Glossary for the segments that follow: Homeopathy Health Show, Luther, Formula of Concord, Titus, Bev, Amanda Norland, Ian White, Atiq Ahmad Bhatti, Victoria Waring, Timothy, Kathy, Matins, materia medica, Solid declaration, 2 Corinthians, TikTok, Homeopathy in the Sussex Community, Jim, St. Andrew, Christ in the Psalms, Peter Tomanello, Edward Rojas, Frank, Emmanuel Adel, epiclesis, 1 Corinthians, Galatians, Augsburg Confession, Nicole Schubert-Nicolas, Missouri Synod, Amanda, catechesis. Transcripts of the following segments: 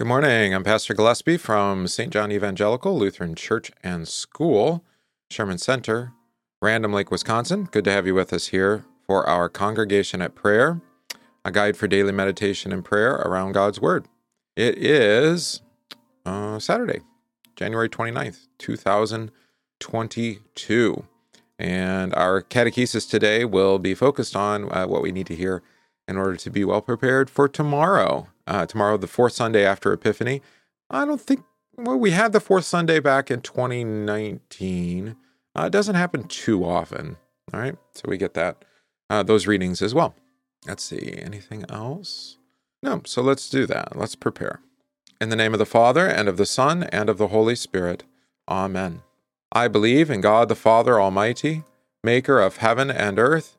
Good morning. I'm Pastor Gillespie from St. John Evangelical Lutheran Church and School, Sherman Center, Random Lake, Wisconsin. Good to have you with us here for our Congregation at Prayer, a guide for daily meditation and prayer around God's Word. It is Saturday, January 29th, 2022. And our catechesis today will be focused on what we need to hear in order to be well prepared for tomorrow. Tomorrow, the fourth Sunday after Epiphany. We had the fourth Sunday back in 2019. It doesn't happen too often. All right, so we get that, those readings as well. Let's see, anything else? No, so let's do that. Let's prepare. In the name of the Father, and of the Son, and of the Holy Spirit. Amen. I believe in God the Father Almighty, maker of heaven and earth,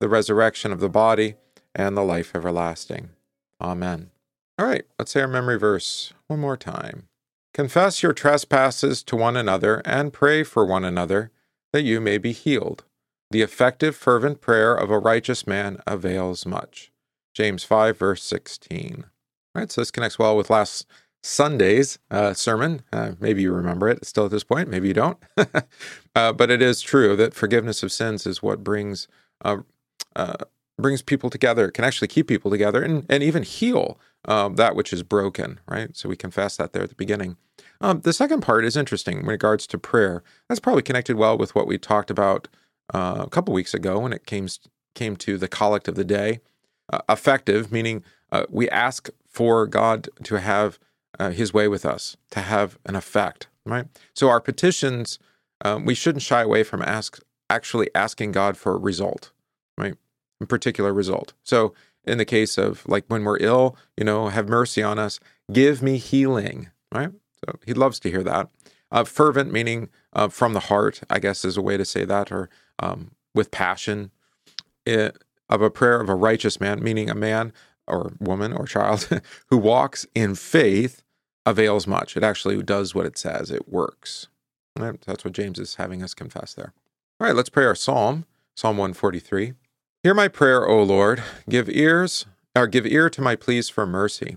the resurrection of the body, and the life everlasting. Amen. All right, let's say our memory verse one more time. Confess your trespasses to one another and pray for one another that you may be healed. The effective, fervent prayer of a righteous man avails much. James 5, verse 16. All right, so this connects well with last Sunday's sermon. Maybe you remember it still at this point. Maybe you don't. But it is true that forgiveness of sins is what brings brings people together. It can actually keep people together and even heal that which is broken, right? So we confess that there at the beginning. The second part is interesting in regards to prayer. That's probably connected well with what we talked about a couple weeks ago when it came to the collect of the day. Effective, meaning we ask for God to have his way with us, to have an effect, right? So our petitions, we shouldn't shy away from actually asking God for a result, right? In particular result. So in the case of like when we're ill, have mercy on us, give me healing, right? So he loves to hear that. Fervent, meaning from the heart, I guess is a way to say that, or with passion, of a prayer of a righteous man, meaning a man or woman or child who walks in faith avails much. It actually does what it says. It works. Right? That's what James is having us confess there. All right, let's pray our psalm, Psalm 143. Hear my prayer, O Lord. Give ear to my pleas for mercy.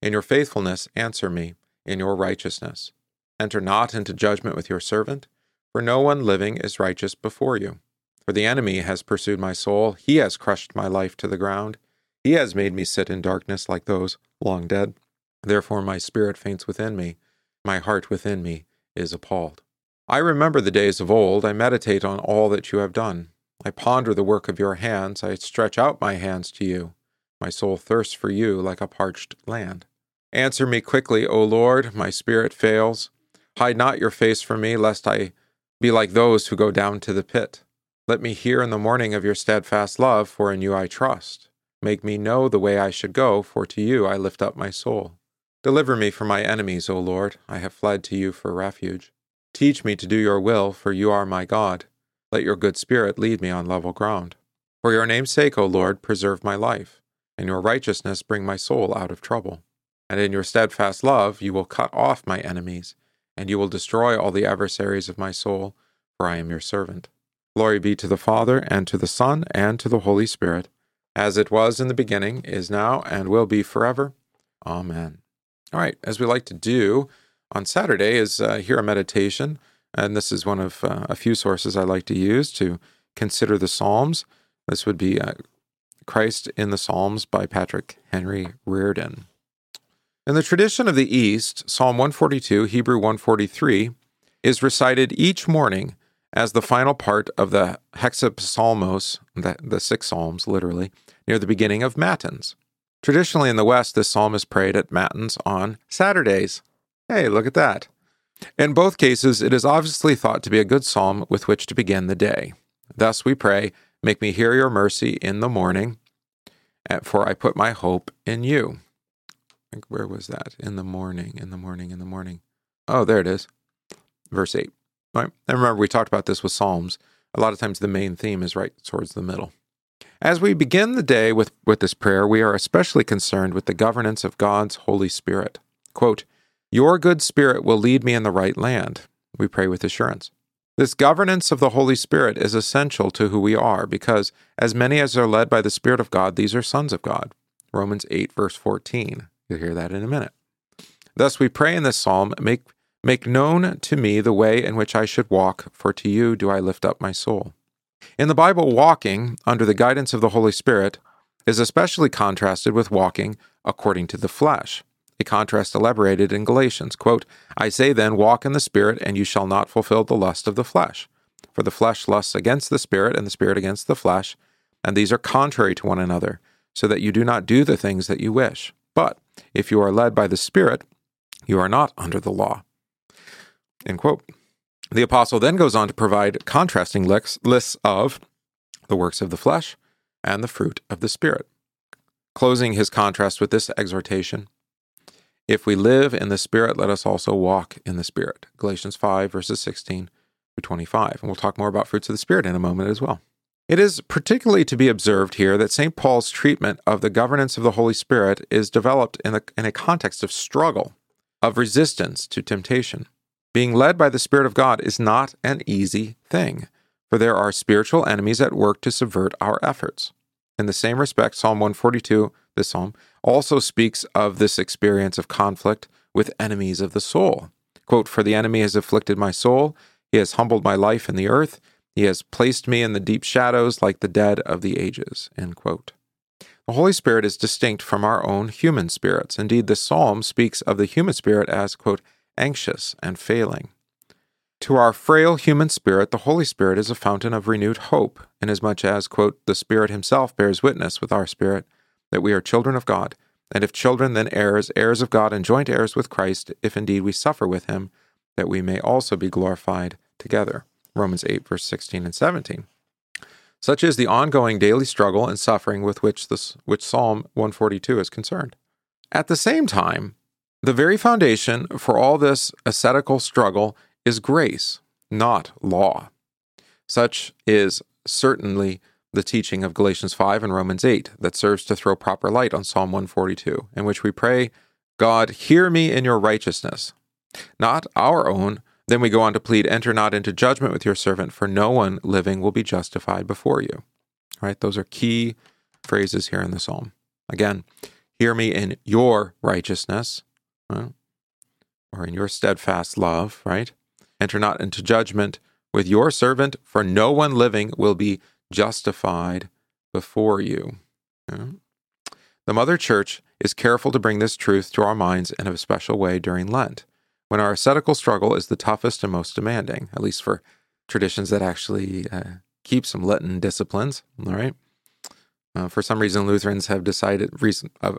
In your faithfulness, answer me in your righteousness. Enter not into judgment with your servant, for no one living is righteous before you. For the enemy has pursued my soul. He has crushed my life to the ground. He has made me sit in darkness like those long dead. Therefore my spirit faints within me. My heart within me is appalled. I remember the days of old. I meditate on all that you have done. I ponder the work of your hands. I stretch out my hands to you. My soul thirsts for you like a parched land. Answer me quickly, O Lord. My spirit fails. Hide not your face from me, lest I be like those who go down to the pit. Let me hear in the morning of your steadfast love, for in you I trust. Make me know the way I should go, for to you I lift up my soul. Deliver me from my enemies, O Lord. I have fled to you for refuge. Teach me to do your will, for you are my God. Let your good spirit lead me on level ground. For your name's sake, O Lord, preserve my life, and your righteousness bring my soul out of trouble. And in your steadfast love you will cut off my enemies, and you will destroy all the adversaries of my soul, for I am your servant. Glory be to the Father, and to the Son, and to the Holy Spirit, as it was in the beginning, is now, and will be forever. Amen. All right, as we like to do on Saturday is hear a meditation, and this is one of a few sources I like to use to consider the Psalms. This would be Christ in the Psalms by Patrick Henry Reardon. In the tradition of the East, Psalm 142, Hebrew 143, is recited each morning as the final part of the Hexapsalmos, the six psalms, literally, near the beginning of Matins. Traditionally in the West, this psalm is prayed at Matins on Saturdays. Hey, look at that. In both cases, it is obviously thought to be a good psalm with which to begin the day. Thus we pray, make me hear your mercy in the morning, for I put my hope in you. Like, where was that? In the morning. Oh, there it is. Verse 8. All right. And remember, we talked about this with Psalms. A lot of times the main theme is right towards the middle. As we begin the day with this prayer, we are especially concerned with the governance of God's Holy Spirit. Quote, "Your good spirit will lead me in the right land," we pray with assurance. This governance of the Holy Spirit is essential to who we are, because as many as are led by the Spirit of God, these are sons of God. Romans 8, verse 14. You'll hear that in a minute. Thus we pray in this psalm, Make known to me the way in which I should walk, for to you do I lift up my soul." In the Bible, walking under the guidance of the Holy Spirit is especially contrasted with walking according to the flesh, a contrast elaborated in Galatians. Quote, "I say then, walk in the Spirit, and you shall not fulfill the lust of the flesh. For the flesh lusts against the Spirit, and the Spirit against the flesh, and these are contrary to one another, so that you do not do the things that you wish. But if you are led by the Spirit, you are not under the law." End quote. The apostle then goes on to provide contrasting lists of the works of the flesh and the fruit of the Spirit. Closing his contrast with this exhortation, "If we live in the Spirit, let us also walk in the Spirit." Galatians 5, verses 16 through 25. And we'll talk more about fruits of the Spirit in a moment as well. It is particularly to be observed here that St. Paul's treatment of the governance of the Holy Spirit is developed in a context of struggle, of resistance to temptation. Being led by the Spirit of God is not an easy thing, for there are spiritual enemies at work to subvert our efforts. In the same respect, Psalm 142, this psalm, also speaks of this experience of conflict with enemies of the soul. Quote, "For the enemy has afflicted my soul, he has humbled my life in the earth, he has placed me in the deep shadows like the dead of the ages." End quote. The Holy Spirit is distinct from our own human spirits. Indeed, the psalm speaks of the human spirit as, quote, "anxious and failing." To our frail human spirit, the Holy Spirit is a fountain of renewed hope, inasmuch as, quote, "the Spirit himself bears witness with our spirit that we are children of God, and if children, then heirs, heirs of God and joint heirs with Christ, if indeed we suffer with him, that we may also be glorified together." Romans 8, verse 16 and 17. Such is the ongoing daily struggle and suffering with which Psalm 142 is concerned. At the same time, the very foundation for all this ascetical struggle is grace, not law. Such is certainly the teaching of Galatians 5 and Romans 8 that serves to throw proper light on Psalm 142, in which we pray, "God, hear me in your righteousness, not our own." Then we go on to plead, "Enter not into judgment with your servant, for no one living will be justified before you." All right, those are key phrases here in the psalm. Again, "hear me in your righteousness," right? Or in your steadfast love, right? "Enter not into judgment with your servant, for no one living will be justified before you." Right? The Mother Church is careful to bring this truth to our minds in a special way during Lent, when our ascetical struggle is the toughest and most demanding, at least for traditions that actually keep some Latin disciplines, all right? For some reason, Lutherans have decided,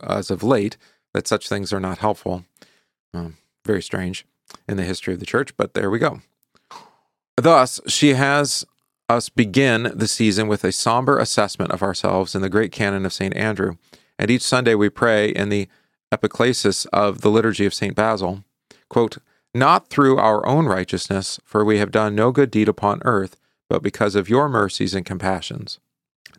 as of late, that such things are not helpful. Very strange in the history of the church, but there we go. Thus, she has us begin the season with a somber assessment of ourselves in the great canon of St. Andrew. And each Sunday we pray in the epiclesis of the liturgy of St. Basil, quote, "Not through our own righteousness, for we have done no good deed upon earth, but because of your mercies and compassions."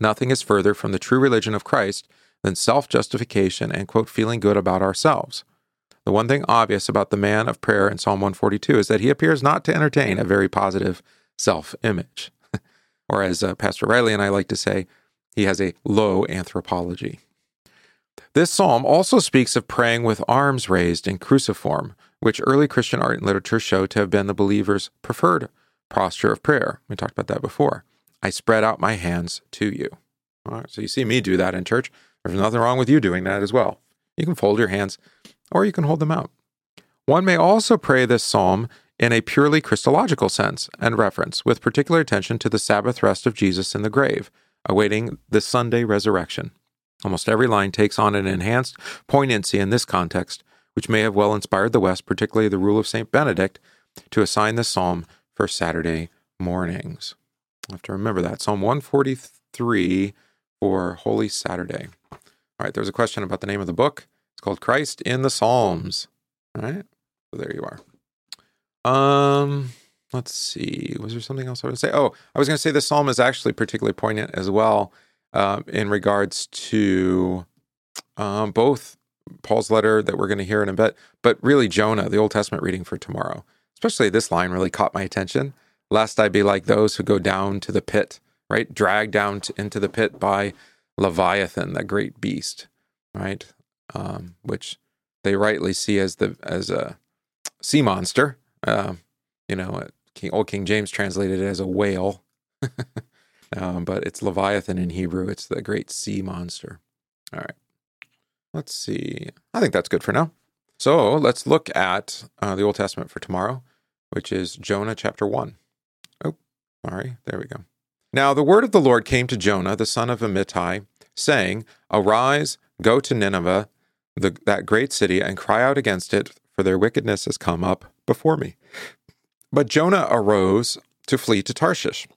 Nothing is further from the true religion of Christ than self-justification and, quote, "feeling good about ourselves." The one thing obvious about the man of prayer in Psalm 142 is that he appears not to entertain a very positive self-image. Or as Pastor Riley and I like to say, he has a low anthropology. This psalm also speaks of praying with arms raised in cruciform, which early Christian art and literature show to have been the believer's preferred posture of prayer. We talked about that before. "I spread out my hands to you." All right, so you see me do that in church. There's nothing wrong with you doing that as well. You can fold your hands, or you can hold them out. One may also pray this psalm in a purely Christological sense and reference, with particular attention to the Sabbath rest of Jesus in the grave, awaiting the Sunday resurrection. Almost every line takes on an enhanced poignancy in this context, which may have well inspired the West, particularly the rule of St. Benedict, to assign this psalm for Saturday mornings. I have to remember that. Psalm 143 for Holy Saturday. All right, there was a question about the name of the book. called Christ in the Psalms. All right. So there you are. Let's see. Was there something else I was going to say? Oh, I was going to say this psalm is actually particularly poignant as well in regards to both Paul's letter that we're going to hear in a bit, but really Jonah, the Old Testament reading for tomorrow. Especially this line really caught my attention. Lest I be like those who go down to the pit, right? Dragged down into the pit by Leviathan, that great beast, right? Which they rightly see as a sea monster. Old King James translated it as a whale, but it's Leviathan in Hebrew. It's the great sea monster. All right, let's see. I think that's good for now. So let's look at the Old Testament for tomorrow, which is Jonah chapter 1. Oh, sorry. There we go. Now the word of the Lord came to Jonah, the son of Amittai, saying, Arise, go to Nineveh, that great city, and cry out against it, for their wickedness has come up before me. But Jonah arose to flee to Tarshish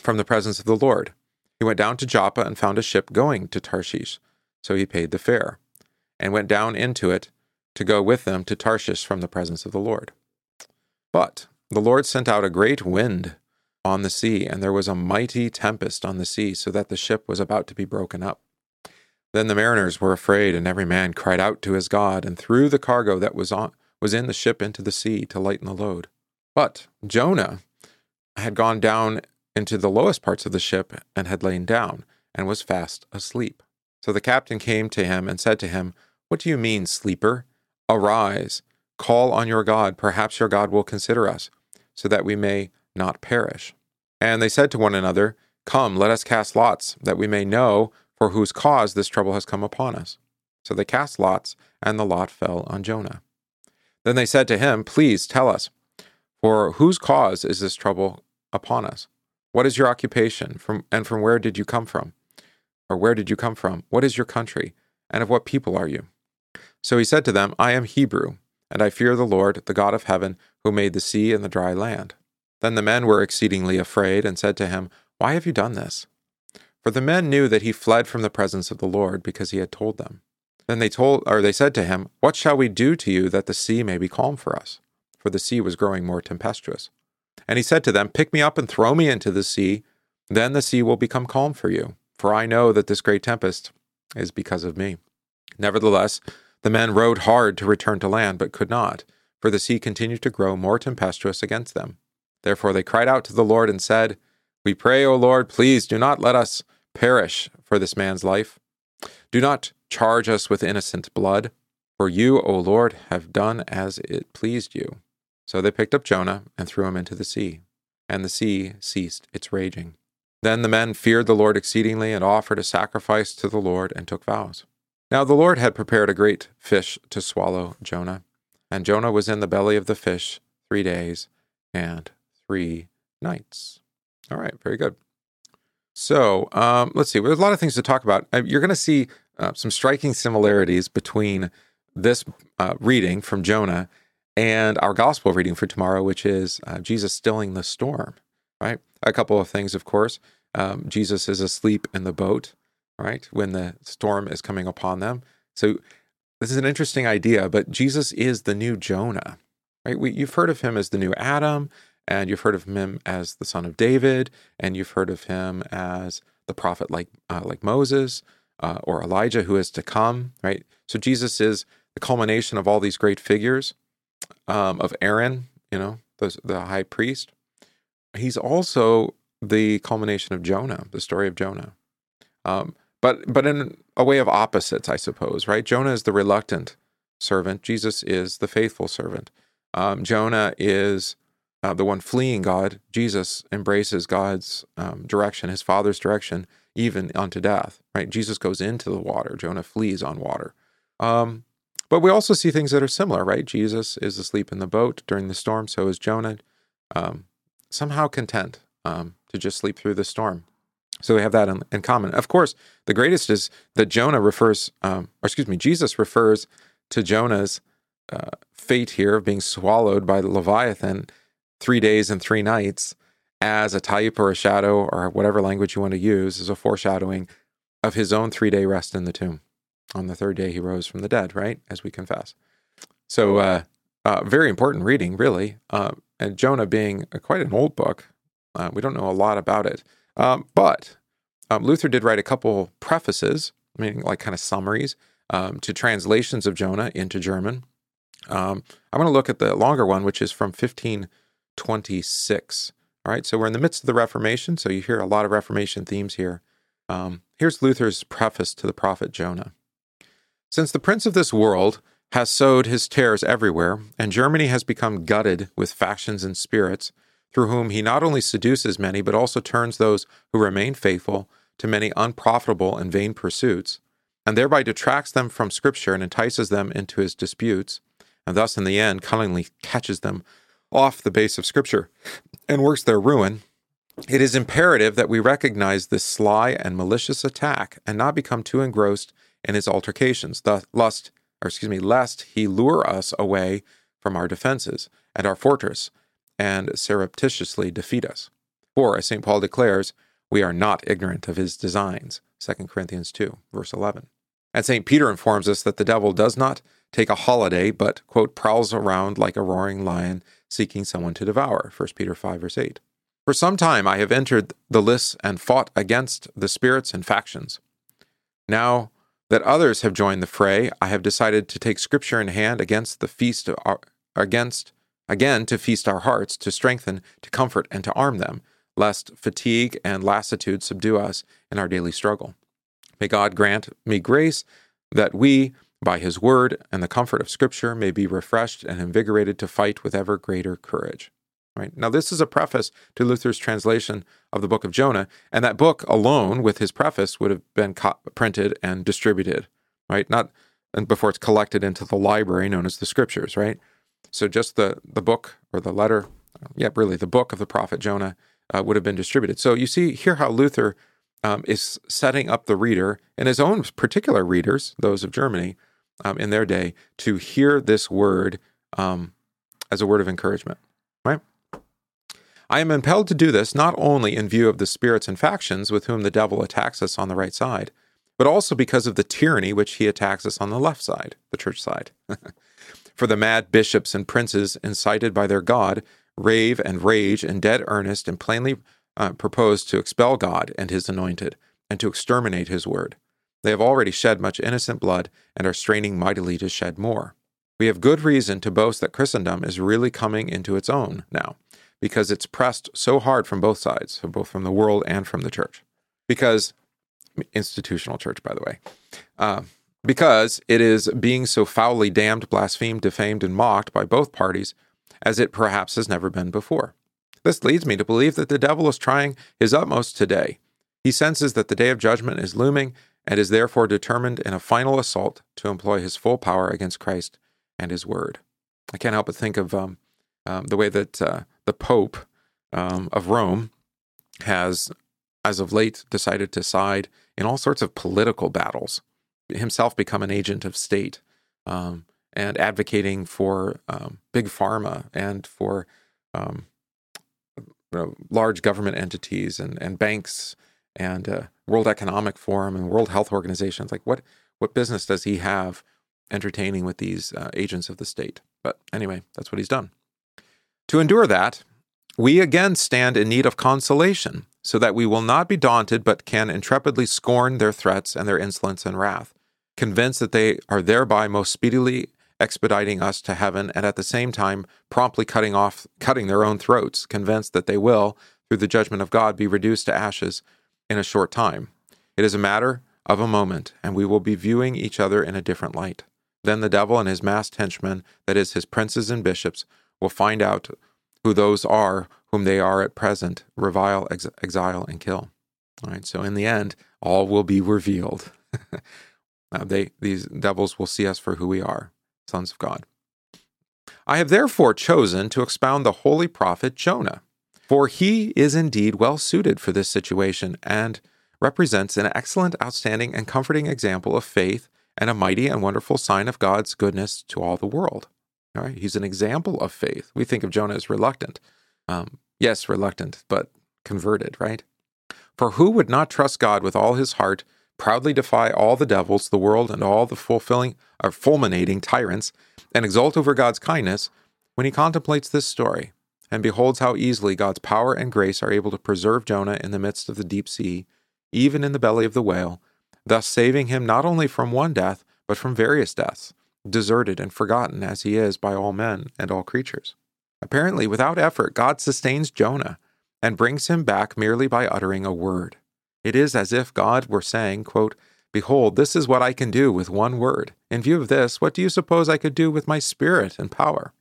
from the presence of the Lord. He went down to Joppa and found a ship going to Tarshish. So he paid the fare and went down into it to go with them to Tarshish from the presence of the Lord. But the Lord sent out a great wind on the sea, and there was a mighty tempest on the sea, so that the ship was about to be broken up. Then the mariners were afraid, and every man cried out to his God, and threw the cargo that was in the ship into the sea to lighten the load. But Jonah had gone down into the lowest parts of the ship, and had lain down, and was fast asleep. So the captain came to him and said to him, What do you mean, sleeper? Arise, call on your God, perhaps your God will consider us, so that we may not perish. And they said to one another, Come, let us cast lots, that we may know for whose cause this trouble has come upon us. So they cast lots, and the lot fell on Jonah. Then they said to him, Please tell us, for whose cause is this trouble upon us? What is your occupation, and from where did you come from? Or where did you come from? What is your country, and of what people are you? So he said to them, I am Hebrew, and I fear the Lord, the God of heaven, who made the sea and the dry land. Then the men were exceedingly afraid and said to him, Why have you done this? For the men knew that he fled from the presence of the Lord because he had told them. Then they said to him, What shall we do to you that the sea may be calm for us? For the sea was growing more tempestuous. And he said to them, Pick me up and throw me into the sea, then the sea will become calm for you, for I know that this great tempest is because of me. Nevertheless, the men rowed hard to return to land, but could not, for the sea continued to grow more tempestuous against them. Therefore they cried out to the Lord and said, We pray, O Lord, please do not let us perish for this man's life. Do not charge us with innocent blood, for you, O Lord, have done as it pleased you. So they picked up Jonah and threw him into the sea, and the sea ceased its raging. Then the men feared the Lord exceedingly and offered a sacrifice to the Lord and took vows. Now the Lord had prepared a great fish to swallow Jonah, and Jonah was in the belly of the fish 3 days and 3 nights. All right, very good. So let's see. There's a lot of things to talk about. You're going to see some striking similarities between this reading from Jonah and our gospel reading for tomorrow, which is Jesus stilling the storm, right? A couple of things, of course. Jesus is asleep in the boat, right, when the storm is coming upon them. So this is an interesting idea, but Jesus is the new Jonah, right? You've heard of him as the new Adam, and you've heard of him as the son of David, and you've heard of him as the prophet like Moses or Elijah who is to come, right? So Jesus is the culmination of all these great figures, of Aaron, the high priest. He's also the culmination of Jonah, the story of Jonah. But in a way of opposites, I suppose, right? Jonah is the reluctant servant. Jesus is the faithful servant. Jonah is the one fleeing God. Jesus embraces God's direction, his Father's direction, even unto death, right? Jesus goes into the water. Jonah flees on water. But we also see things that are similar, right? Jesus is asleep in the boat during the storm. So is Jonah, somehow content to just sleep through the storm. So we have that in common. Of course, the greatest is that Jesus refers to Jonah's fate here of being swallowed by the Leviathan 3 days and 3 nights as a type or a shadow or whatever language you want to use as a foreshadowing of his own 3-day rest in the tomb, On the third day, he rose from the dead, right? As we confess. So very important reading, really. And Jonah being quite an old book. We don't know a lot about it. But Luther did write a couple prefaces, meaning like kind of summaries, to translations of Jonah into German. I'm going to look at the longer one, which is from 1526. All right, so we're in the midst of the Reformation, so you hear a lot of Reformation themes here. Here's Luther's preface to the prophet Jonah. Since the prince of this world has sowed his tares everywhere, and Germany has become gutted with factions and spirits, through whom he not only seduces many, but also turns those who remain faithful to many unprofitable and vain pursuits, and thereby detracts them from Scripture and entices them into his disputes, and thus in the end cunningly catches them off the base of Scripture and works their ruin, it is imperative that we recognize this sly and malicious attack and not become too engrossed in his altercations, lest he lure us away from our defenses and our fortress, and surreptitiously defeat us. For, as St. Paul declares, we are not ignorant of his designs, 2 Corinthians 2, verse 11. And St. Peter informs us that the devil does not take a holiday, but, quote, prowls around like a roaring lion, seeking someone to devour, 1 Peter 5, verse 8. For some time I have entered the lists and fought against the spirits and factions. Now that others have joined the fray, I have decided to take Scripture in hand to feast our hearts, to strengthen, to comfort, and to arm them, lest fatigue and lassitude subdue us in our daily struggle. May God grant me grace that we, by His word and the comfort of Scripture, may be refreshed and invigorated to fight with ever greater courage. Right? Now, this is a preface to Luther's translation of the book of Jonah, and that book alone, with his preface, would have been printed and distributed, right? Not before it's collected into the library known as the Scriptures, right? So just the book or the letter, the book of the prophet Jonah would have been distributed. So you see here how Luther is setting up the reader and his own particular readers, those of Germany in their day, to hear this word as a word of encouragement, right? I am impelled to do this not only in view of the spirits and factions with whom the devil attacks us on the right side, but also because of the tyranny which he attacks us on the left side, the church side. For the mad bishops and princes, incited by their God, rave and rage in dead earnest and plainly propose to expel God and his anointed, and to exterminate his word. They have already shed much innocent blood and are straining mightily to shed more. We have good reason to boast that Christendom is really coming into its own now, because it's pressed so hard from both sides, so both from the world and from the church. Because, institutional church, by the way, because it is being so foully damned, blasphemed, defamed, and mocked by both parties as it perhaps has never been before. This leads me to believe that the devil is trying his utmost today. He senses that the day of judgment is looming and is therefore determined in a final assault to employ his full power against Christ and his word. I can't help but think of the way that the Pope of Rome has, as of late, decided to side in all sorts of political battles, himself become an agent of state, and advocating for big pharma and for large government entities and banks and World Economic Forum and World Health Organizations. Like, what business does he have entertaining with these agents of the state? But anyway, that's what he's done. To endure that, we again stand in need of consolation, so that we will not be daunted, but can intrepidly scorn their threats and their insolence and wrath, convinced that they are thereby most speedily expediting us to heaven, and at the same time promptly cutting their own throats, convinced that they will, through the judgment of God, be reduced to ashes in a short time. It is a matter of a moment, and we will be viewing each other in a different light. Then the devil and his masked henchmen, that is, his princes and bishops, will find out who those are whom they are at present revile, exile, and kill. All right, so in the end, all will be revealed. These devils will see us for who we are, sons of God. I have therefore chosen to expound the holy prophet Jonah, for he is indeed well suited for this situation and represents an excellent, outstanding, and comforting example of faith and a mighty and wonderful sign of God's goodness to all the world. All right, he's an example of faith. We think of Jonah as reluctant. Yes, reluctant, but converted, right? For who would not trust God with all his heart, proudly defy all the devils, the world, and all the fulminating tyrants, and exult over God's kindness, when he contemplates this story and beholds how easily God's power and grace are able to preserve Jonah in the midst of the deep sea, even in the belly of the whale, thus saving him not only from one death, but from various deaths, deserted and forgotten as he is by all men and all creatures. Apparently, without effort, God sustains Jonah and brings him back merely by uttering a word. It is as if God were saying, quote, "Behold, this is what I can do with one word. In view of this, what do you suppose I could do with my spirit and power?"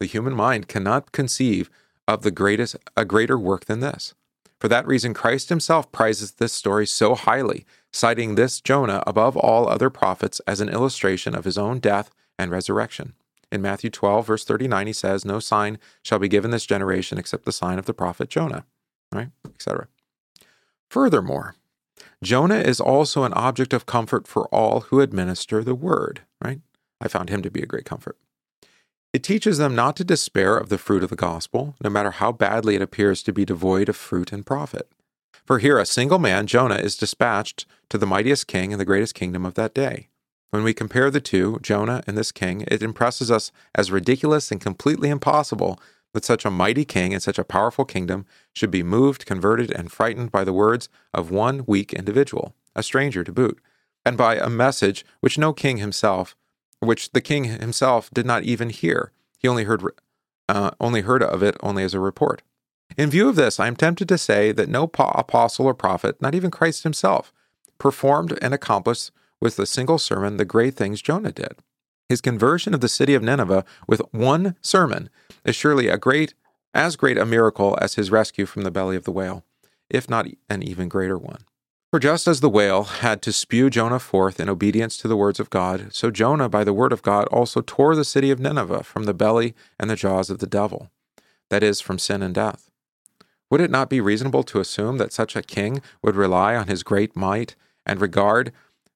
The human mind cannot conceive of a greater work than this. For that reason, Christ himself prizes this story so highly, citing this Jonah above all other prophets as an illustration of his own death and resurrection. In Matthew 12, verse 39, he says, "No sign shall be given this generation except the sign of the prophet Jonah," right, etc. Furthermore, Jonah is also an object of comfort for all who administer the word, right? I found him to be a great comfort. It teaches them not to despair of the fruit of the gospel, no matter how badly it appears to be devoid of fruit and profit. For here a single man, Jonah, is dispatched to the mightiest king and the greatest kingdom of that day. When we compare the two, Jonah and this king, it impresses us as ridiculous and completely impossible that such a mighty king and such a powerful kingdom should be moved, converted, and frightened by the words of one weak individual, a stranger to boot, and by a message which the king himself did not even hear. He only heard of it only as a report. In view of this, I am tempted to say that no apostle or prophet, not even Christ himself, performed and accomplished with a single sermon the great things Jonah did. His conversion of the city of Nineveh with one sermon is surely as great a miracle as his rescue from the belly of the whale, if not an even greater one. For just as the whale had to spew Jonah forth in obedience to the words of God, so Jonah, by the word of God, also tore the city of Nineveh from the belly and the jaws of the devil, that is, from sin and death. Would it not be reasonable to assume that such a king would rely on his great might and regard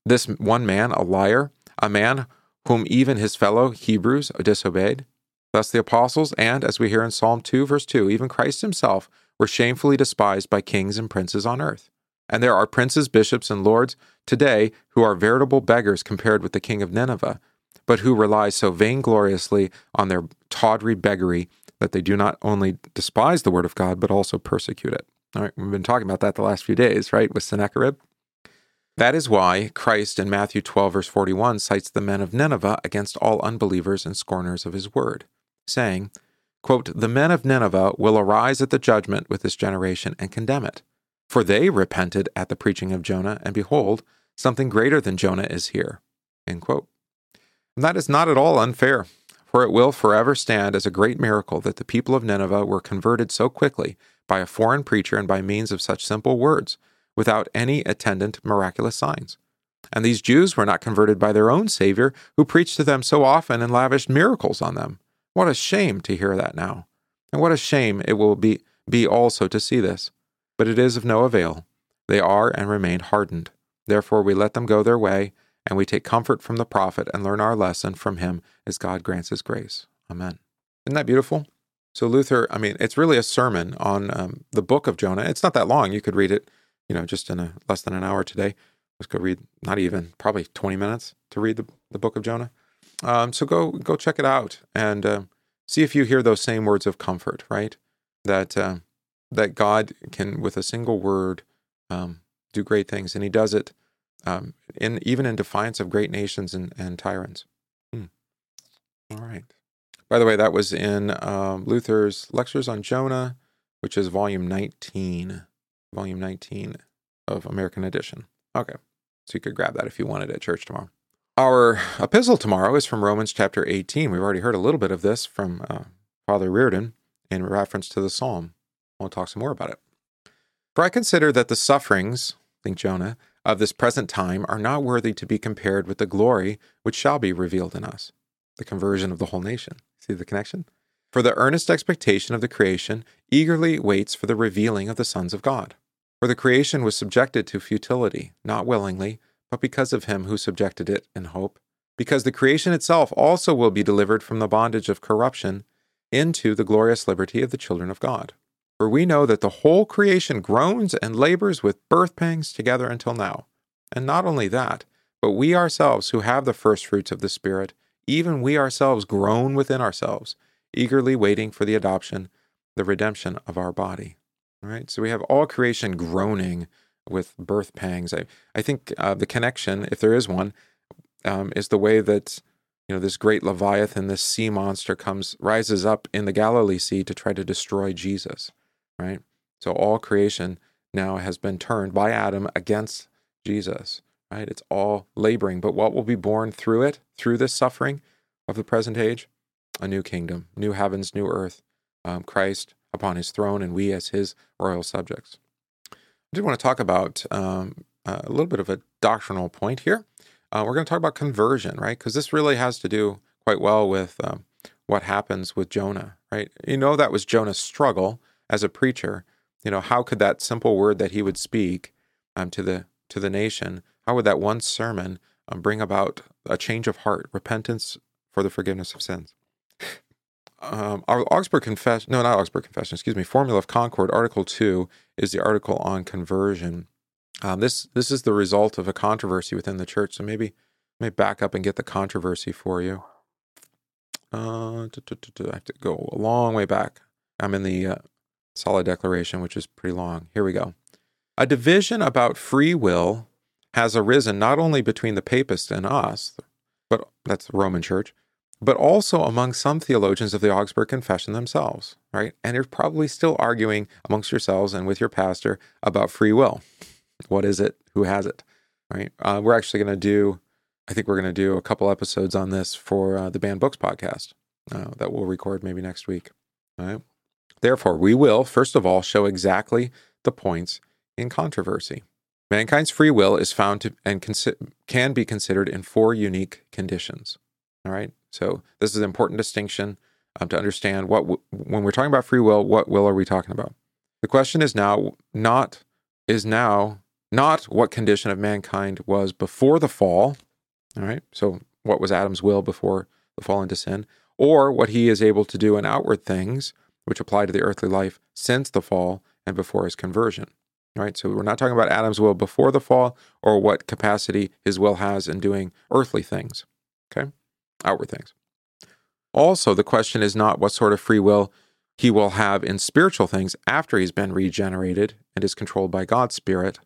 this one man a liar, a man whom even his fellow Hebrews disobeyed? Thus the apostles, and, as we hear in Psalm 2, verse 2, even Christ himself, were shamefully despised by kings and princes on earth. And there are princes, bishops, and lords today who are veritable beggars compared with the king of Nineveh, but who rely so vaingloriously on their tawdry beggary that they do not only despise the word of God, but also persecute it. All right, we've been talking about that the last few days, right, with Sennacherib. That is why Christ in Matthew 12, verse 41, cites the men of Nineveh against all unbelievers and scorners of his word, saying, quote, "The men of Nineveh will arise at the judgment with this generation and condemn it. For they repented at the preaching of Jonah, and behold, something greater than Jonah is here." End quote. And that is not at all unfair, for it will forever stand as a great miracle that the people of Nineveh were converted so quickly by a foreign preacher and by means of such simple words, without any attendant miraculous signs. And these Jews were not converted by their own Savior, who preached to them so often and lavished miracles on them. What a shame to hear that now, and what a shame it will be also to see this. But it is of no avail. They are and remain hardened. Therefore we let them go their way, and we take comfort from the prophet and learn our lesson from him as God grants his grace. Amen. Isn't that beautiful? So Luther, it's really a sermon on the book of Jonah. It's not that long. You could read it, just in less than an hour today. Let's go read, not even, probably 20 minutes to read the book of Jonah. So go check it out and see if you hear those same words of comfort, right? That God can, with a single word, do great things. And he does it even in defiance of great nations and tyrants. All right. By the way, that was in Luther's Lectures on Jonah, which is volume 19 of American Edition. Okay. So you could grab that if you wanted at church tomorrow. Our epistle tomorrow is from Romans chapter 18. We've already heard a little bit of this from Father Reardon in reference to the psalm. We'll talk some more about it. For I consider that the sufferings, think Jonah, of this present time are not worthy to be compared with the glory which shall be revealed in us. The conversion of the whole nation. See the connection? For the earnest expectation of the creation eagerly waits for the revealing of the sons of God. For the creation was subjected to futility, not willingly, but because of him who subjected it in hope. Because the creation itself also will be delivered from the bondage of corruption into the glorious liberty of the children of God. For we know that the whole creation groans and labors with birth pangs together until now. And not only that, but we ourselves who have the first fruits of the Spirit, even we ourselves groan within ourselves, eagerly waiting for the adoption, the redemption of our body. All right, so we have all creation groaning with birth pangs. I think the connection, if there is one, is the way that this great Leviathan, this sea monster, rises up in the Galilee Sea to try to destroy Jesus. Right, so all creation now has been turned by Adam against Jesus. Right, it's all laboring, but what will be born through it, through this suffering of the present age? A new kingdom, new heavens, new earth, Christ upon his throne, and we as his royal subjects. I did want to talk about a little bit of a doctrinal point here. We're going to talk about conversion, right? Because this really has to do quite well with what happens with Jonah, right? That was Jonah's struggle as a preacher. How could that simple word that he would speak to the nation, how would that one sermon bring about a change of heart, repentance for the forgiveness of sins? Our Formula of Concord, Article 2, is the article on conversion. This is the result of a controversy within the church, so maybe let me back up and get the controversy for you. I have to go a long way back. I'm in the Solid Declaration, which is pretty long. Here we go. A division about free will has arisen not only between the papists and us, but that's the Roman Church, but also among some theologians of the Augsburg Confession themselves, right? And you're probably still arguing amongst yourselves and with your pastor about free will. What is it? Who has it? Right? We're actually going to do, I think we're going to do a couple episodes on this for the Banned Books podcast that we'll record maybe next week. All right? Therefore, we will, first of all, show exactly the points in controversy. Mankind's free will is found to and can be considered in four unique conditions. All right? So this is an important distinction to understand. When we're talking about free will, what will are we talking about? The question is now not what condition of mankind was before the fall. All right? So what was Adam's will before the fall into sin, or what he is able to do in outward things which apply to the earthly life since the fall and before his conversion. Right? So we're not talking about Adam's will before the fall or what capacity his will has in doing earthly things, okay? Outward things. Also, the question is not what sort of free will he will have in spiritual things after he's been regenerated and is controlled by God's Spirit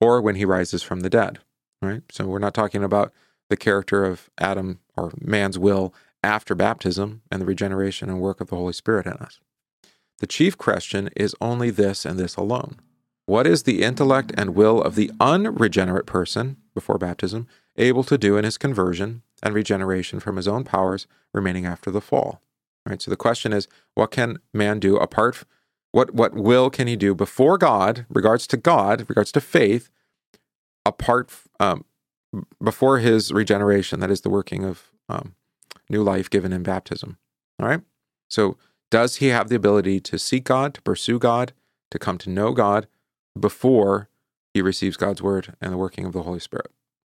or when he rises from the dead, right? So we're not talking about the character of Adam or man's will after baptism and the regeneration and work of the Holy Spirit in us. The chief question is only this and this alone. What is the intellect and will of the unregenerate person, before baptism, able to do in his conversion and regeneration from his own powers remaining after the fall? All right, so the question is, what can man do apart? What will can he do before God, regards to faith, apart before his regeneration? That is the working of new life given in baptism. All right? So does he have the ability to seek God, to pursue God, to come to know God, before he receives God's word and the working of the Holy Spirit?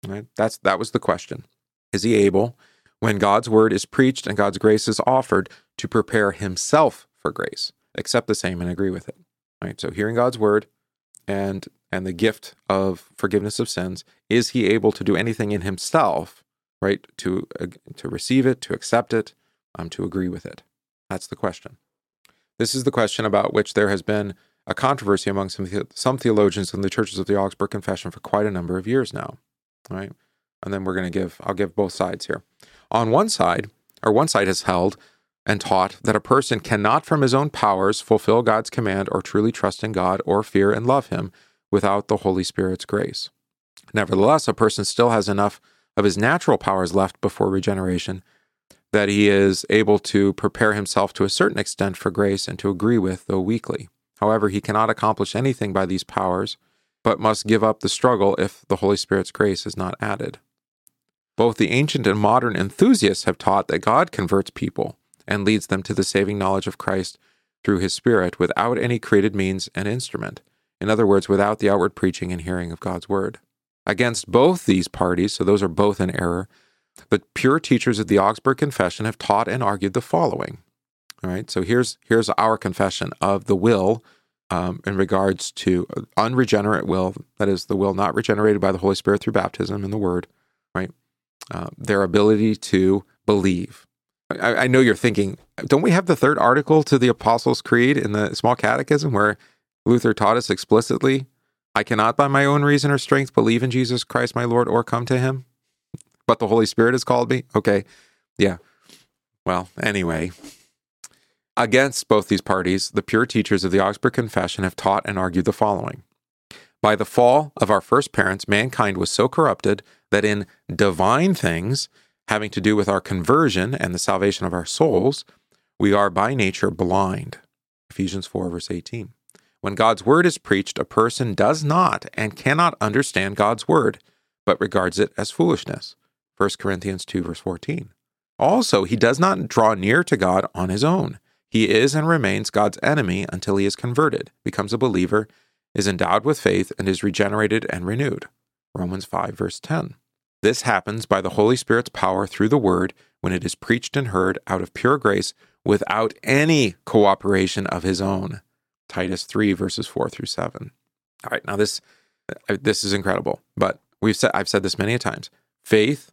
Right? That was the question. Is he able, when God's word is preached and God's grace is offered, to prepare himself for grace, accept the same and agree with it? Right? So hearing God's word and the gift of forgiveness of sins, is he able to do anything in himself, right, to receive it, to accept it, to agree with it? That's the question. This is the question about which there has been a controversy among some theologians in the churches of the Augsburg Confession for quite a number of years now, right? And then I'll give both sides here. On one side has held and taught that a person cannot from his own powers fulfill God's command or truly trust in God or fear and love him without the Holy Spirit's grace. Nevertheless, a person still has enough of his natural powers left before regeneration that he is able to prepare himself to a certain extent for grace and to agree with, though weakly. However, he cannot accomplish anything by these powers, but must give up the struggle if the Holy Spirit's grace is not added. Both the ancient and modern enthusiasts have taught that God converts people and leads them to the saving knowledge of Christ through his Spirit without any created means and instrument. In other words, without the outward preaching and hearing of God's word. Against both these parties, so those are both in error, the pure teachers of the Augsburg Confession have taught and argued the following. All right, so here's our confession of the will in regards to unregenerate will, that is, the will not regenerated by the Holy Spirit through baptism and the Word, right? Their ability to believe. I know you're thinking, don't we have the third article to the Apostles' Creed in the Small Catechism where Luther taught us explicitly, I cannot by my own reason or strength believe in Jesus Christ my Lord or come to him, but the Holy Spirit has called me? Okay, yeah. Well, anyway, against both these parties, the pure teachers of the Augsburg Confession have taught and argued the following. By the fall of our first parents, mankind was so corrupted that in divine things, having to do with our conversion and the salvation of our souls, we are by nature blind. Ephesians 4, verse 18. When God's word is preached, a person does not and cannot understand God's word, but regards it as foolishness. 1 Corinthians 2, verse 14. Also, he does not draw near to God on his own. He is and remains God's enemy until he is converted, becomes a believer, is endowed with faith, and is regenerated and renewed. Romans 5, verse 10. This happens by the Holy Spirit's power through the Word when it is preached and heard out of pure grace without any cooperation of his own. Titus 3, verses 4 through 7. All right, now this is incredible, but I've said this many a times. Faith,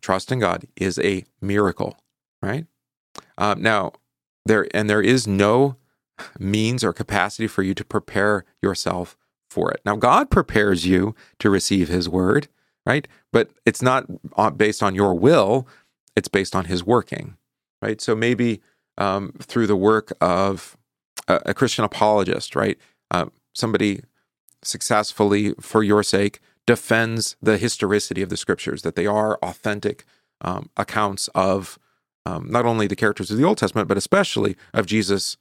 trust in God, is a miracle, right? Now, there is no means or capacity for you to prepare yourself for it. Now, God prepares you to receive his Word, right? But it's not based on your will, it's based on his working, right? So maybe through the work of a Christian apologist, right? Somebody successfully, for your sake, defends the historicity of the scriptures, that they are authentic accounts of not only the characters of the Old Testament, but especially of Jesus'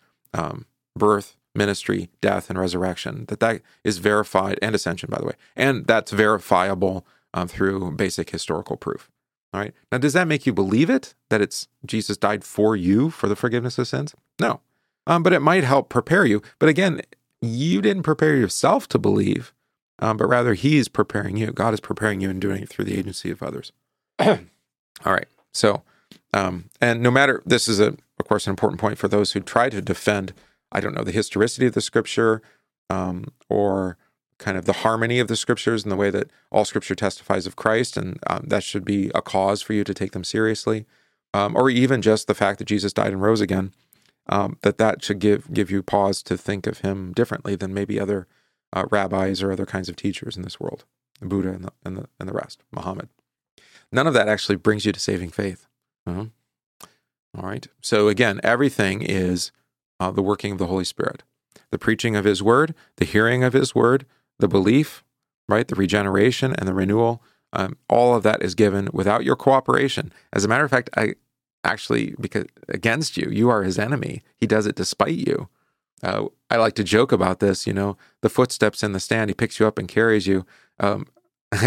birth, ministry, death, and resurrection, that is verified, and ascension, by the way, and that's verifiable through basic historical proof. All right. Now, does that make you believe it, that it's Jesus died for you for the forgiveness of sins? No. But it might help prepare you. But again, you didn't prepare yourself to believe, but rather he is preparing you. God is preparing you and doing it through the agency of others. All right. So, and no matter, this is, of course, an important point for those who try to defend, I don't know, the historicity of the scripture or kind of the harmony of the scriptures and the way that all scripture testifies of Christ, and that should be a cause for you to take them seriously, or even just the fact that Jesus died and rose again, that should give you pause to think of him differently than maybe other rabbis or other kinds of teachers in this world, Buddha and the rest, Muhammad. None of that actually brings you to saving faith. Uh-huh. All right. So again, everything is the working of the Holy Spirit, the preaching of his word, the hearing of his word, the belief, right? The regeneration and the renewal, all of that is given without your cooperation. As a matter of fact, because against you, you are his enemy. He does it despite you. I like to joke about this, you know, the footsteps in the sand, he picks you up and carries you. I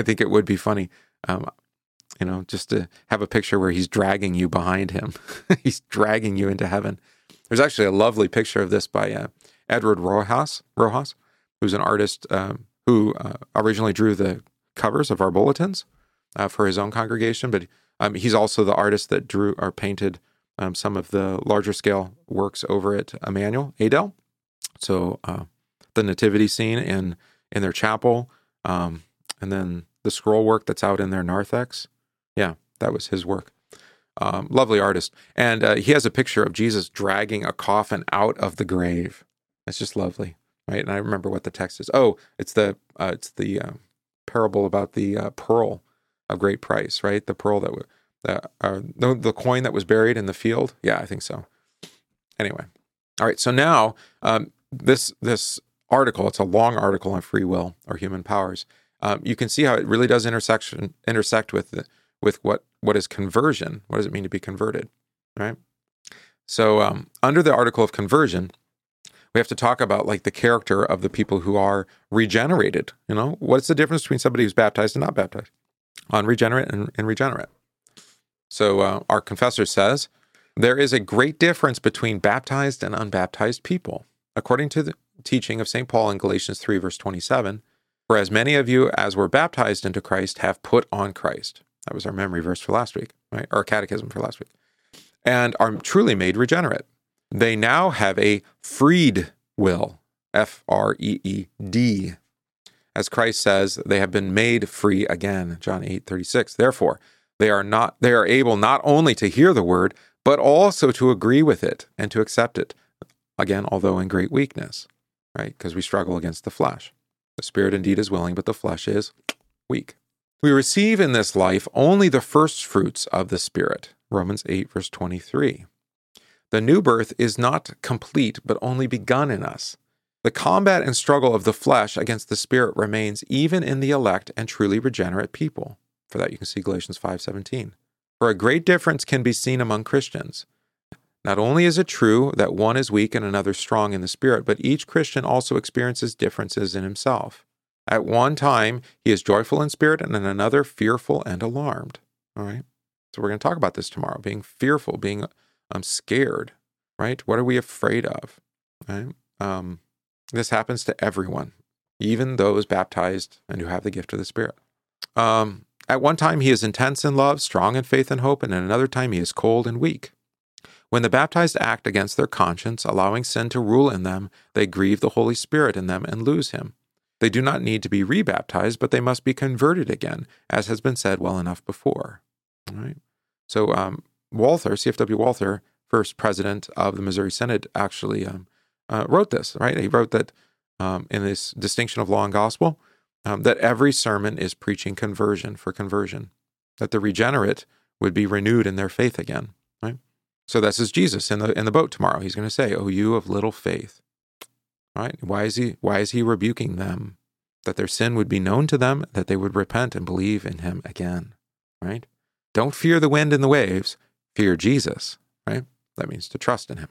think it would be funny, you know, just to have a picture where he's dragging you behind him. He's dragging you into heaven. There's actually a lovely picture of this by Edward Rojas, who's an artist who originally drew the covers of our bulletins for his own congregation, but he's also the artist that drew or painted some of the larger scale works over at Emmanuel, Adel. So the nativity scene in their chapel, and then the scroll work that's out in their narthex. Yeah, that was his work. Lovely artist. And he has a picture of Jesus dragging a coffin out of the grave. That's just lovely, right? And I remember what the text is. Oh, it's the parable about the pearl of great price, right? The pearl the coin that was buried in the field. Yeah, I think so. Anyway. All right. So now this article, it's a long article on free will or human powers. You can see how it really does intersect with what is conversion. What does it mean to be converted, right? So under the article of conversion, we have to talk about like the character of the people who are regenerated. You know, what's the difference between somebody who's baptized and not baptized, unregenerate and regenerate? So our confessor says, there is a great difference between baptized and unbaptized people. According to the teaching of St. Paul in Galatians 3, verse 27, for as many of you as were baptized into Christ have put on Christ. That was our memory verse for last week, right? Our catechism for last week. And are truly made regenerate. They now have a freed will. F-R-E-E-D. As Christ says, they have been made free again, John 8:36. Therefore, they are able not only to hear the word, but also to agree with it and to accept it. Again, although in great weakness, right? Because we struggle against the flesh. The spirit indeed is willing, but the flesh is weak. We receive in this life only the first fruits of the Spirit, Romans 8, verse 23. The new birth is not complete, but only begun in us. The combat and struggle of the flesh against the Spirit remains even in the elect and truly regenerate people. For that, you can see Galatians 5:17. For a great difference can be seen among Christians. Not only is it true that one is weak and another strong in the Spirit, but each Christian also experiences differences in himself. At one time, he is joyful in spirit, and at another, fearful and alarmed. All right? So we're going to talk about this tomorrow, being fearful, being scared, right? What are we afraid of? Right? This happens to everyone, even those baptized and who have the gift of the Spirit. At one time, he is intense in love, strong in faith and hope, and at another time, he is cold and weak. When the baptized act against their conscience, allowing sin to rule in them, they grieve the Holy Spirit in them and lose him. They do not need to be rebaptized, but they must be converted again, as has been said well enough before. All right. So Walther, CFW Walther, first president of the Missouri Synod, actually wrote this, right? He wrote that in this distinction of law and gospel, that every sermon is preaching conversion for conversion, that the regenerate would be renewed in their faith again, right? So this is Jesus in the boat tomorrow. He's going to say, "Oh, you of little faith," right? Why is he rebuking them? That their sin would be known to them, that they would repent and believe in him again, right? Don't fear the wind and the waves. Fear Jesus, right? That means to trust in him.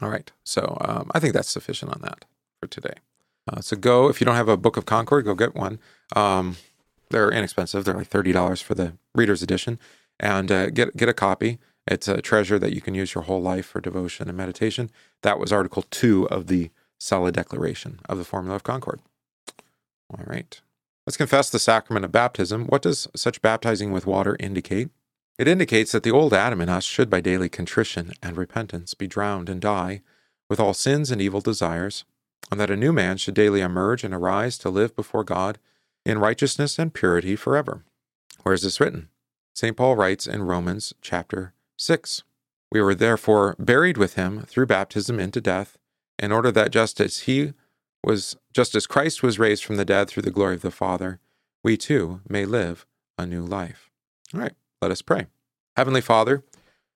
All right. So I think that's sufficient on that for today. So go, if you don't have a Book of Concord, go get one. They're inexpensive. They're like $30 for the Reader's Edition. And get a copy. It's a treasure that you can use your whole life for devotion and meditation. That was Article 2 of the Solid Declaration of the Formula of Concord. All right. Let's confess the sacrament of baptism. What does such baptizing with water indicate? It indicates that the old Adam in us should by daily contrition and repentance be drowned and die with all sins and evil desires, and that a new man should daily emerge and arise to live before God in righteousness and purity forever. Where is this written? St. Paul writes in Romans chapter 6, "We were therefore buried with him through baptism into death, in order that just as Christ was raised from the dead through the glory of the Father, we too may live a new life." All right, let us pray. Heavenly Father,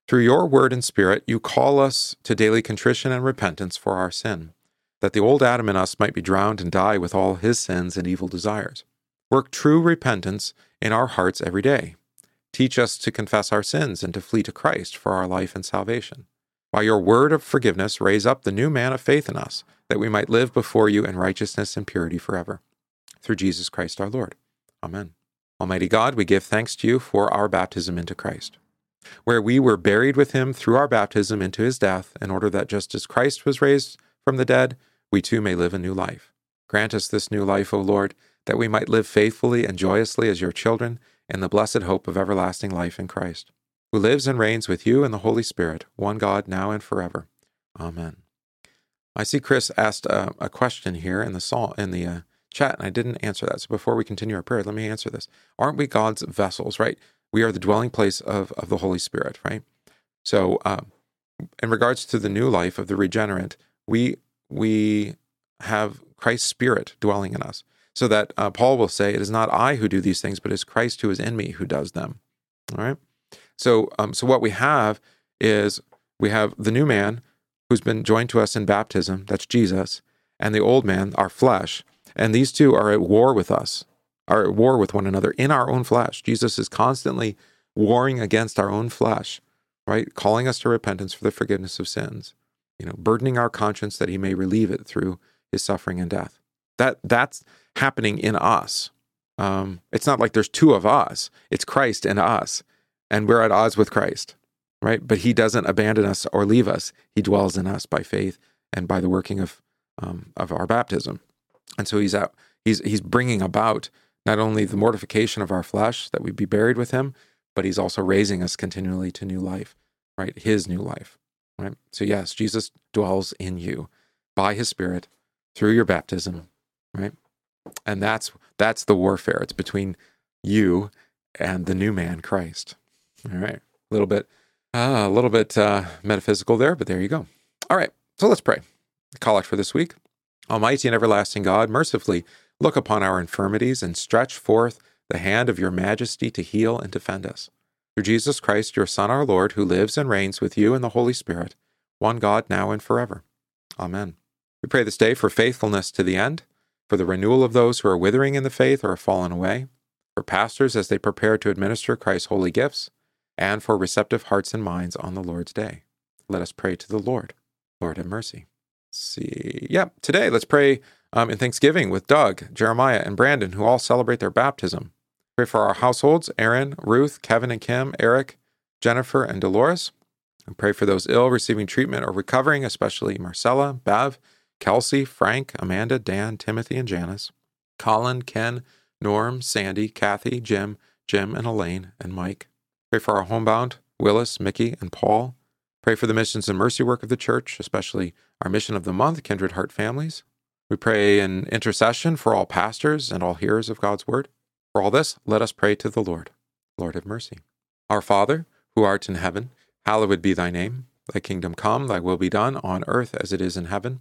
through your word and Spirit, you call us to daily contrition and repentance for our sin, that the old Adam in us might be drowned and die with all his sins and evil desires. Work true repentance in our hearts every day. Teach us to confess our sins and to flee to Christ for our life and salvation. By your word of forgiveness, raise up the new man of faith in us, that we might live before you in righteousness and purity forever. Through Jesus Christ our Lord. Amen. Almighty God, we give thanks to you for our baptism into Christ, where we were buried with him through our baptism into his death, in order that just as Christ was raised from the dead, we too may live a new life. Grant us this new life, O Lord, that we might live faithfully and joyously as your children, and the blessed hope of everlasting life in Christ, who lives and reigns with you in the Holy Spirit, one God, now and forever. Amen. I see Chris asked a question here in the chat, and I didn't answer that. So before we continue our prayer, let me answer this. Aren't we God's vessels, right? We are the dwelling place of the Holy Spirit, right? So in regards to the new life of the regenerate, we have Christ's Spirit dwelling in us. So that Paul will say, it is not I who do these things, but it is Christ who is in me who does them. All right? So so what we have is we have the new man who's been joined to us in baptism, that's Jesus, and the old man, our flesh. And these two are at war with us, are at war with one another in our own flesh. Jesus is constantly warring against our own flesh, right? Calling us to repentance for the forgiveness of sins, burdening our conscience that he may relieve it through his suffering and death. That's happening in us. It's not like there's two of us. It's Christ and us, and we're at odds with Christ, right? But he doesn't abandon us or leave us. He dwells in us by faith and by the working of our baptism. And so he's bringing about not only the mortification of our flesh, that we be buried with him, but he's also raising us continually to new life, right? His new life, right? So yes, Jesus dwells in you by his Spirit through your baptism, right? And that's the warfare. It's between you and the new man, Christ. All right, a little bit metaphysical there, but there you go. All right, so let's pray. The call out for this week. Almighty and everlasting God, mercifully look upon our infirmities and stretch forth the hand of your majesty to heal and defend us. Through Jesus Christ, your Son, our Lord, who lives and reigns with you in the Holy Spirit, one God, now and forever. Amen. We pray this day for faithfulness to the end, for the renewal of those who are withering in the faith or have fallen away, for pastors as they prepare to administer Christ's holy gifts, and for receptive hearts and minds on the Lord's day. Let us pray to the Lord. Lord, have mercy. Today let's pray in Thanksgiving with Doug, Jeremiah, and Brandon, who all celebrate their baptism. Pray for our households, Aaron, Ruth, Kevin and Kim, Eric, Jennifer, and Dolores. And pray for those ill receiving treatment or recovering, especially Marcella, Bev, Kelsey, Frank, Amanda, Dan, Timothy, and Janice, Colin, Ken, Norm, Sandy, Kathy, Jim, and Elaine, and Mike. Pray for our homebound, Willis, Mickey, and Paul. Pray for the missions and mercy work of the church, especially our mission of the month, Kindred Heart Families. We pray in intercession for all pastors and all hearers of God's word. For all this, let us pray to the Lord. Lord, have mercy. Our Father, who art in heaven, hallowed be thy name. Thy kingdom come, thy will be done, on earth as it is in heaven.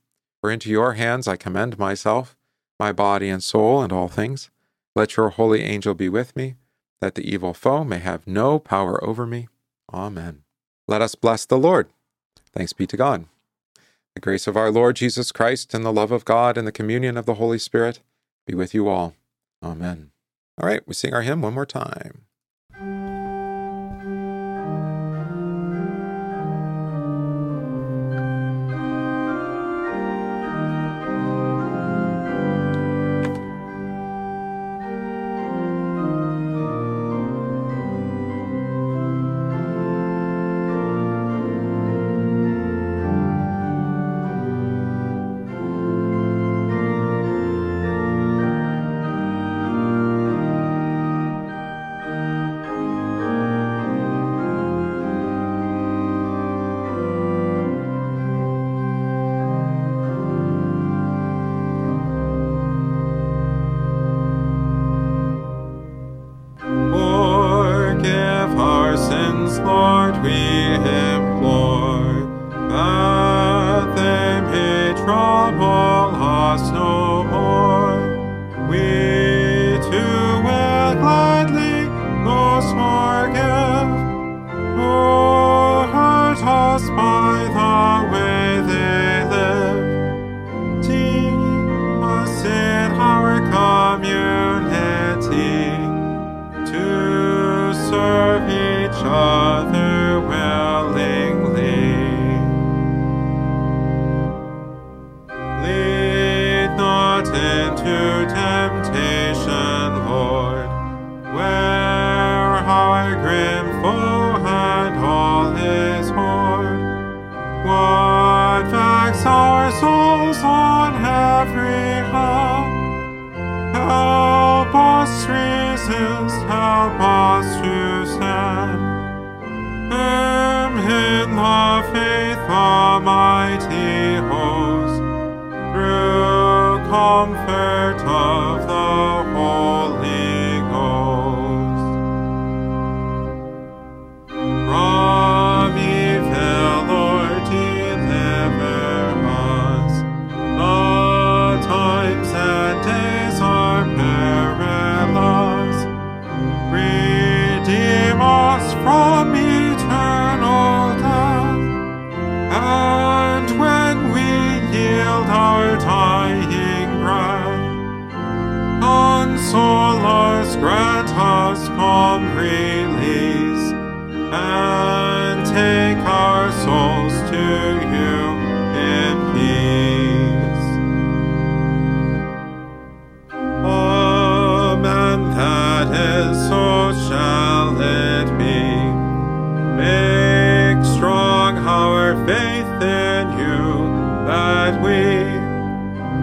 For into your hands I commend myself, my body and soul, and all things. Let your holy angel be with me, that the evil foe may have no power over me. Amen. Let us bless the Lord. Thanks be to God. The grace of our Lord Jesus Christ, and the love of God, and the communion of the Holy Spirit be with you all. Amen. All right, we sing our hymn one more time.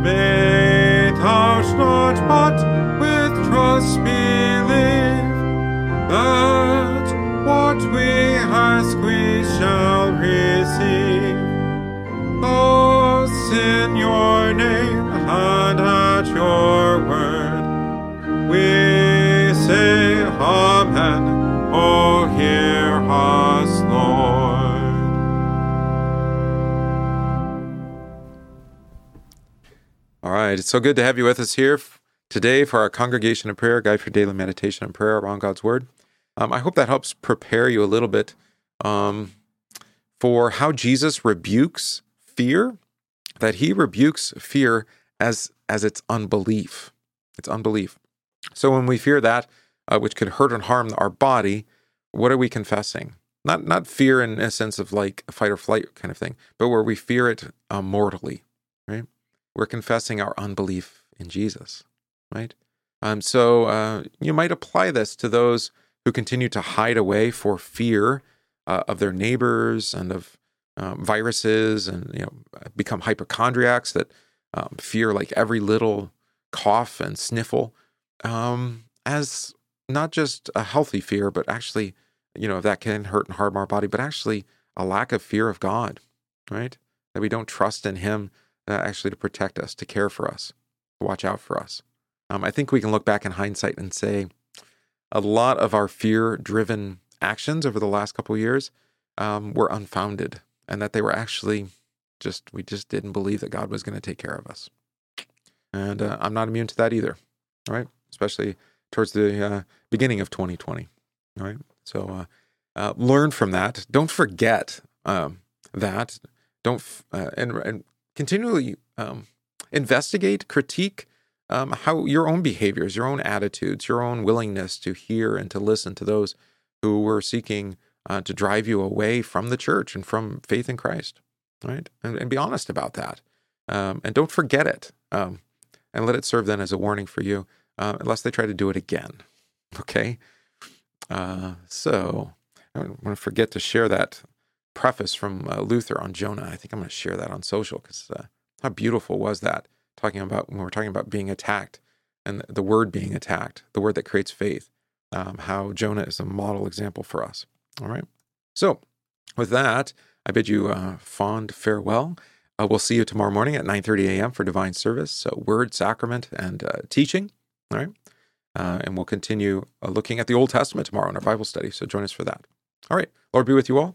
Faith ours not, but with trust believe, that what we ask we shall receive. Thus in your name and at your word we say Amen. O hear us, Lord. All right, it's so good to have you with us here today for our Congregation of Prayer, Guide for Daily Meditation and Prayer around God's Word. I hope that helps prepare you a little bit for how Jesus rebukes fear, that he rebukes fear as its unbelief. It's unbelief. So when we fear that, which could hurt and harm our body, what are we confessing? Not fear in a sense of like a fight or flight kind of thing, but where we fear it mortally, right? We're confessing our unbelief in Jesus, right? So you might apply this to those who continue to hide away for fear of their neighbors and of viruses, and become hypochondriacs that fear like every little cough and sniffle as not just a healthy fear, but actually, that can hurt and harm our body, but actually a lack of fear of God, right? That we don't trust in him actually to protect us, to care for us, to watch out for us. I think we can look back in hindsight and say a lot of our fear-driven actions over the last couple of years were unfounded, and that they were actually we just didn't believe that God was going to take care of us. And I'm not immune to that either, all right? Especially towards the beginning of 2020, all right? So learn from that. Don't forget that. And continually investigate, critique how your own behaviors, your own attitudes, your own willingness to hear and to listen to those who were seeking to drive you away from the church and from faith in Christ, right? And be honest about that. And don't forget it. And let it serve then as a warning for you. Unless they try to do it again, okay? So I don't want to forget to share that preface from Luther on Jonah. I think I'm going to share that on social because how beautiful was that? When we're talking about being attacked and the word being attacked, the word that creates faith, how Jonah is a model example for us. All right. So with that, I bid you fond farewell. We'll see you tomorrow morning at 9:30 a.m. for divine service, so word, sacrament, and teaching. All right. And we'll continue looking at the Old Testament tomorrow in our Bible study. So join us for that. All right. Lord be with you all,